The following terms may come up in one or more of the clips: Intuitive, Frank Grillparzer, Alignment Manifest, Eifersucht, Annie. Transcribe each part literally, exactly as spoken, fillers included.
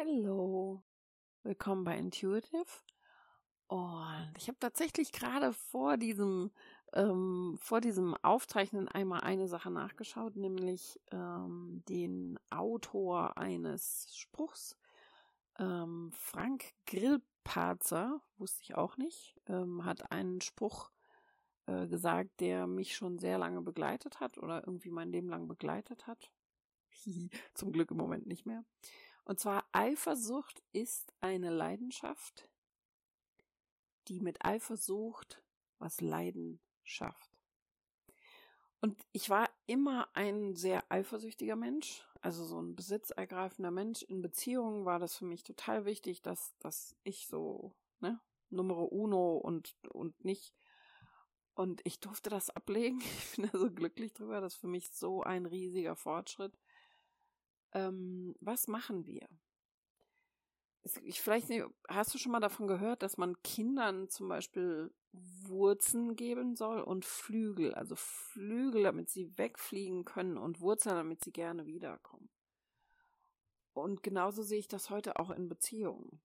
Hallo, willkommen bei Intuitive. Und ich habe tatsächlich gerade vor diesem ähm, vor diesem Aufzeichnen einmal eine Sache nachgeschaut, nämlich ähm, den Autor eines Spruchs, ähm, Frank Grillparzer, wusste ich auch nicht, ähm, hat einen Spruch äh, gesagt, der mich schon sehr lange begleitet hat oder irgendwie mein Leben lang begleitet hat. Zum Glück im Moment nicht mehr. Und zwar: Eifersucht ist eine Leidenschaft, die mit Eifersucht was Leiden schafft. Und ich war immer ein sehr eifersüchtiger Mensch, also so ein besitzergreifender Mensch. In Beziehungen war das für mich total wichtig, dass, dass ich so, ne, Numero uno und, und nicht. Und ich durfte das ablegen. Ich bin da so glücklich drüber. Das ist für mich so ein riesiger Fortschritt. Ähm, was machen wir? Ich, vielleicht hast du schon mal davon gehört, dass man Kindern zum Beispiel Wurzeln geben soll und Flügel, also Flügel, damit sie wegfliegen können, und Wurzeln, damit sie gerne wiederkommen. Und genauso sehe ich das heute auch in Beziehungen.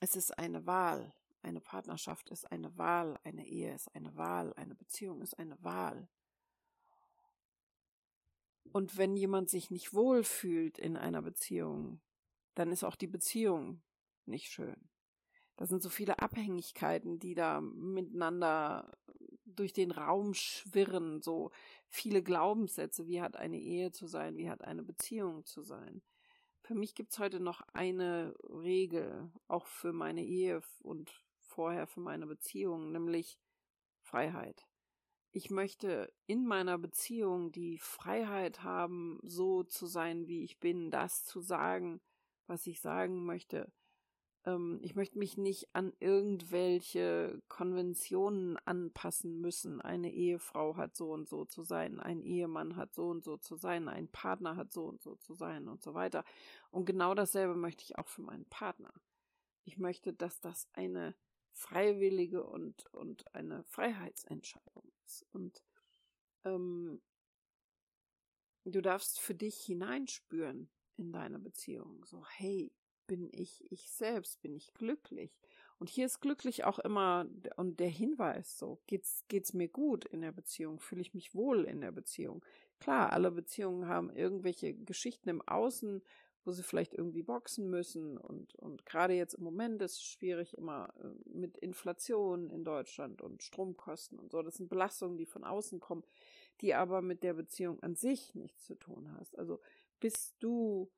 Es ist eine Wahl. Eine Partnerschaft ist eine Wahl. Eine Ehe ist eine Wahl. Eine Beziehung ist eine Wahl. Und wenn jemand sich nicht wohlfühlt in einer Beziehung, dann ist auch die Beziehung nicht schön. Da sind so viele Abhängigkeiten, die da miteinander durch den Raum schwirren, so viele Glaubenssätze, wie hat eine Ehe zu sein, wie hat eine Beziehung zu sein. Für mich gibt's heute noch eine Regel, auch für meine Ehe und vorher für meine Beziehung, nämlich Freiheit. Ich möchte in meiner Beziehung die Freiheit haben, so zu sein, wie ich bin, das zu sagen, was ich sagen möchte. Ähm, ich möchte mich nicht an irgendwelche Konventionen anpassen müssen. Eine Ehefrau hat so und so zu sein, ein Ehemann hat so und so zu sein, ein Partner hat so und so zu sein und so weiter. Und genau dasselbe möchte ich auch für meinen Partner. Ich möchte, dass das eine freiwillige und, und eine Freiheitsentscheidung ist. Und ähm, du darfst für dich hineinspüren in deiner Beziehung. So, hey, bin ich ich selbst? Bin ich glücklich? Und hier ist glücklich auch immer, und der Hinweis so, geht's, geht's mir gut in der Beziehung? Fühle ich mich wohl in der Beziehung? Klar, alle Beziehungen haben irgendwelche Geschichten im Außen, wo sie vielleicht irgendwie boxen müssen, und, und gerade jetzt im Moment ist es schwierig immer mit Inflation in Deutschland und Stromkosten und so. Das sind Belastungen, die von außen kommen, die aber mit der Beziehung an sich nichts zu tun hast. Also bist du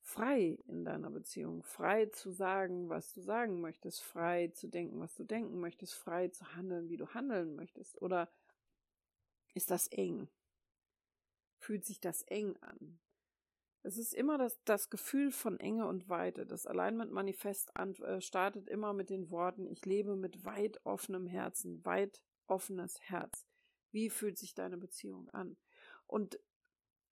frei in deiner Beziehung, frei zu sagen, was du sagen möchtest, frei zu denken, was du denken möchtest, frei zu handeln, wie du handeln möchtest, oder ist das eng? Fühlt sich das eng an? Es ist immer das, das Gefühl von Enge und Weite. Das Alignment Manifest an, äh, startet immer mit den Worten: Ich lebe mit weit offenem Herzen, weit offenes Herz. Wie fühlt sich deine Beziehung an? Und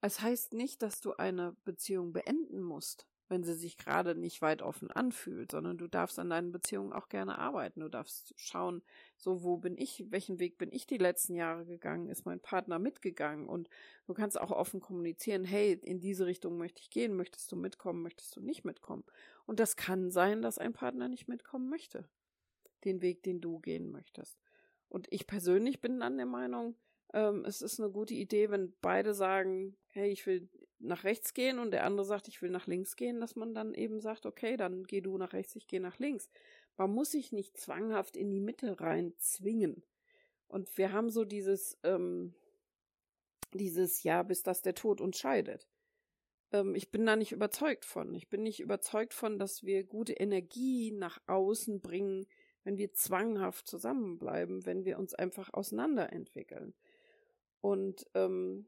es heißt nicht, dass du eine Beziehung beenden musst, wenn sie sich gerade nicht weit offen anfühlt, sondern du darfst an deinen Beziehungen auch gerne arbeiten. Du darfst schauen, so wo bin ich, welchen Weg bin ich die letzten Jahre gegangen, ist mein Partner mitgegangen, und du kannst auch offen kommunizieren: Hey, in diese Richtung möchte ich gehen, möchtest du mitkommen, möchtest du nicht mitkommen? Und das kann sein, dass ein Partner nicht mitkommen möchte, den Weg, den du gehen möchtest. Und ich persönlich bin dann der Meinung, ähm, es ist eine gute Idee, wenn beide sagen: Hey, ich will nach rechts gehen, und der andere sagt, ich will nach links gehen, dass man dann eben sagt, okay, dann geh du nach rechts, ich gehe nach links. Man muss sich nicht zwanghaft in die Mitte rein zwingen. Und wir haben so dieses, ähm, dieses, ja, bis das der Tod uns scheidet. Ähm, ich bin da nicht überzeugt von. Ich bin nicht überzeugt von, dass wir gute Energie nach außen bringen, wenn wir zwanghaft zusammenbleiben, wenn wir uns einfach auseinanderentwickeln. Und, ähm,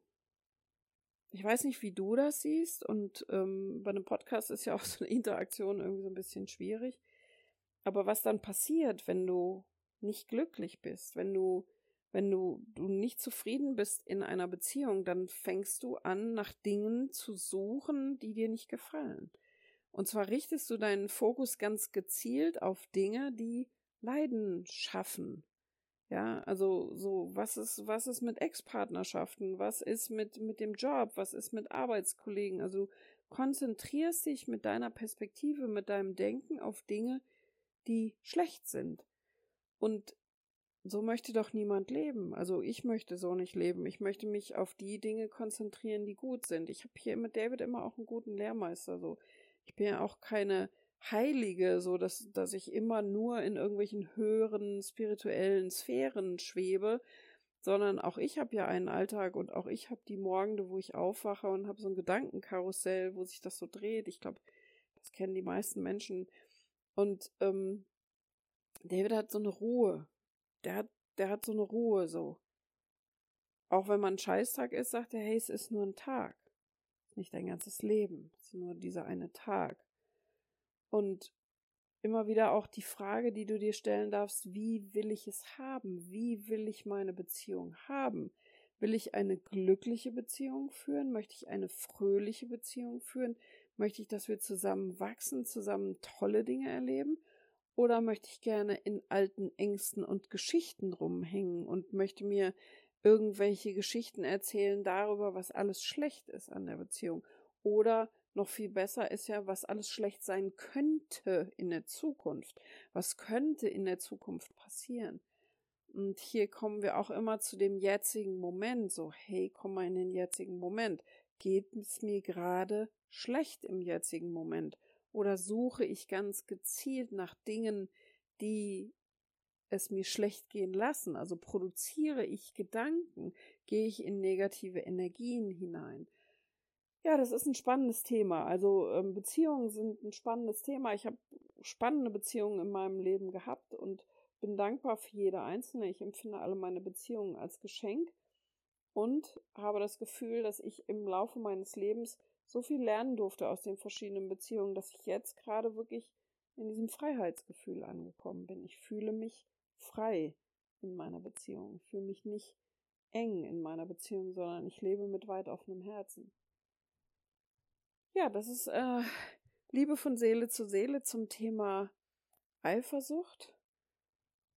ich weiß nicht, wie du das siehst, und ähm, bei einem Podcast ist ja auch so eine Interaktion irgendwie so ein bisschen schwierig. Aber was dann passiert, wenn du nicht glücklich bist, wenn du, wenn du, du nicht zufrieden bist in einer Beziehung, dann fängst du an, nach Dingen zu suchen, die dir nicht gefallen. Und zwar richtest du deinen Fokus ganz gezielt auf Dinge, die Leiden schaffen. Ja, also so, was ist, was ist mit Ex-Partnerschaften? Was ist mit, mit dem Job? Was ist mit Arbeitskollegen? Also du konzentrierst dich mit deiner Perspektive, mit deinem Denken auf Dinge, die schlecht sind. Und so möchte doch niemand leben. Also ich möchte so nicht leben. Ich möchte mich auf die Dinge konzentrieren, die gut sind. Ich habe hier mit David immer auch einen guten Lehrmeister. So, ich bin ja auch keine Heilige, so dass, dass ich immer nur in irgendwelchen höheren spirituellen Sphären schwebe, sondern auch ich habe ja einen Alltag und auch ich habe die Morgende, wo ich aufwache und habe so ein Gedankenkarussell, wo sich das so dreht. Ich glaube, das kennen die meisten Menschen. Und ähm, David hat so eine Ruhe. Der hat, der hat so eine Ruhe so. Auch wenn man ein Scheißtag ist, sagt er, hey, es ist nur ein Tag. Nicht dein ganzes Leben. Es ist nur dieser eine Tag. Und immer wieder auch die Frage, die du dir stellen darfst, wie will ich es haben? Wie will ich meine Beziehung haben? Will ich eine glückliche Beziehung führen? Möchte ich eine fröhliche Beziehung führen? Möchte ich, dass wir zusammen wachsen, zusammen tolle Dinge erleben? Oder möchte ich gerne in alten Ängsten und Geschichten rumhängen und möchte mir irgendwelche Geschichten erzählen darüber, was alles schlecht ist an der Beziehung? Oder noch viel besser ist ja, was alles schlecht sein könnte in der Zukunft. Was könnte in der Zukunft passieren? Und hier kommen wir auch immer zu dem jetzigen Moment. So, hey, komm mal in den jetzigen Moment. Geht es mir gerade schlecht im jetzigen Moment? Oder suche ich ganz gezielt nach Dingen, die es mir schlecht gehen lassen? Also produziere ich Gedanken? Gehe ich in negative Energien hinein? Ja, das ist ein spannendes Thema. Also ähm, Beziehungen sind ein spannendes Thema. Ich habe spannende Beziehungen in meinem Leben gehabt und bin dankbar für jede einzelne. Ich empfinde alle meine Beziehungen als Geschenk und habe das Gefühl, dass ich im Laufe meines Lebens so viel lernen durfte aus den verschiedenen Beziehungen, dass ich jetzt gerade wirklich in diesem Freiheitsgefühl angekommen bin. Ich fühle mich frei in meiner Beziehung. Ich fühle mich nicht eng in meiner Beziehung, sondern ich lebe mit weit offenem Herzen. Ja, das ist äh, Liebe von Seele zu Seele zum Thema Eifersucht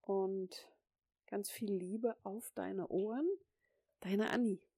und ganz viel Liebe auf deine Ohren. Deine Annie.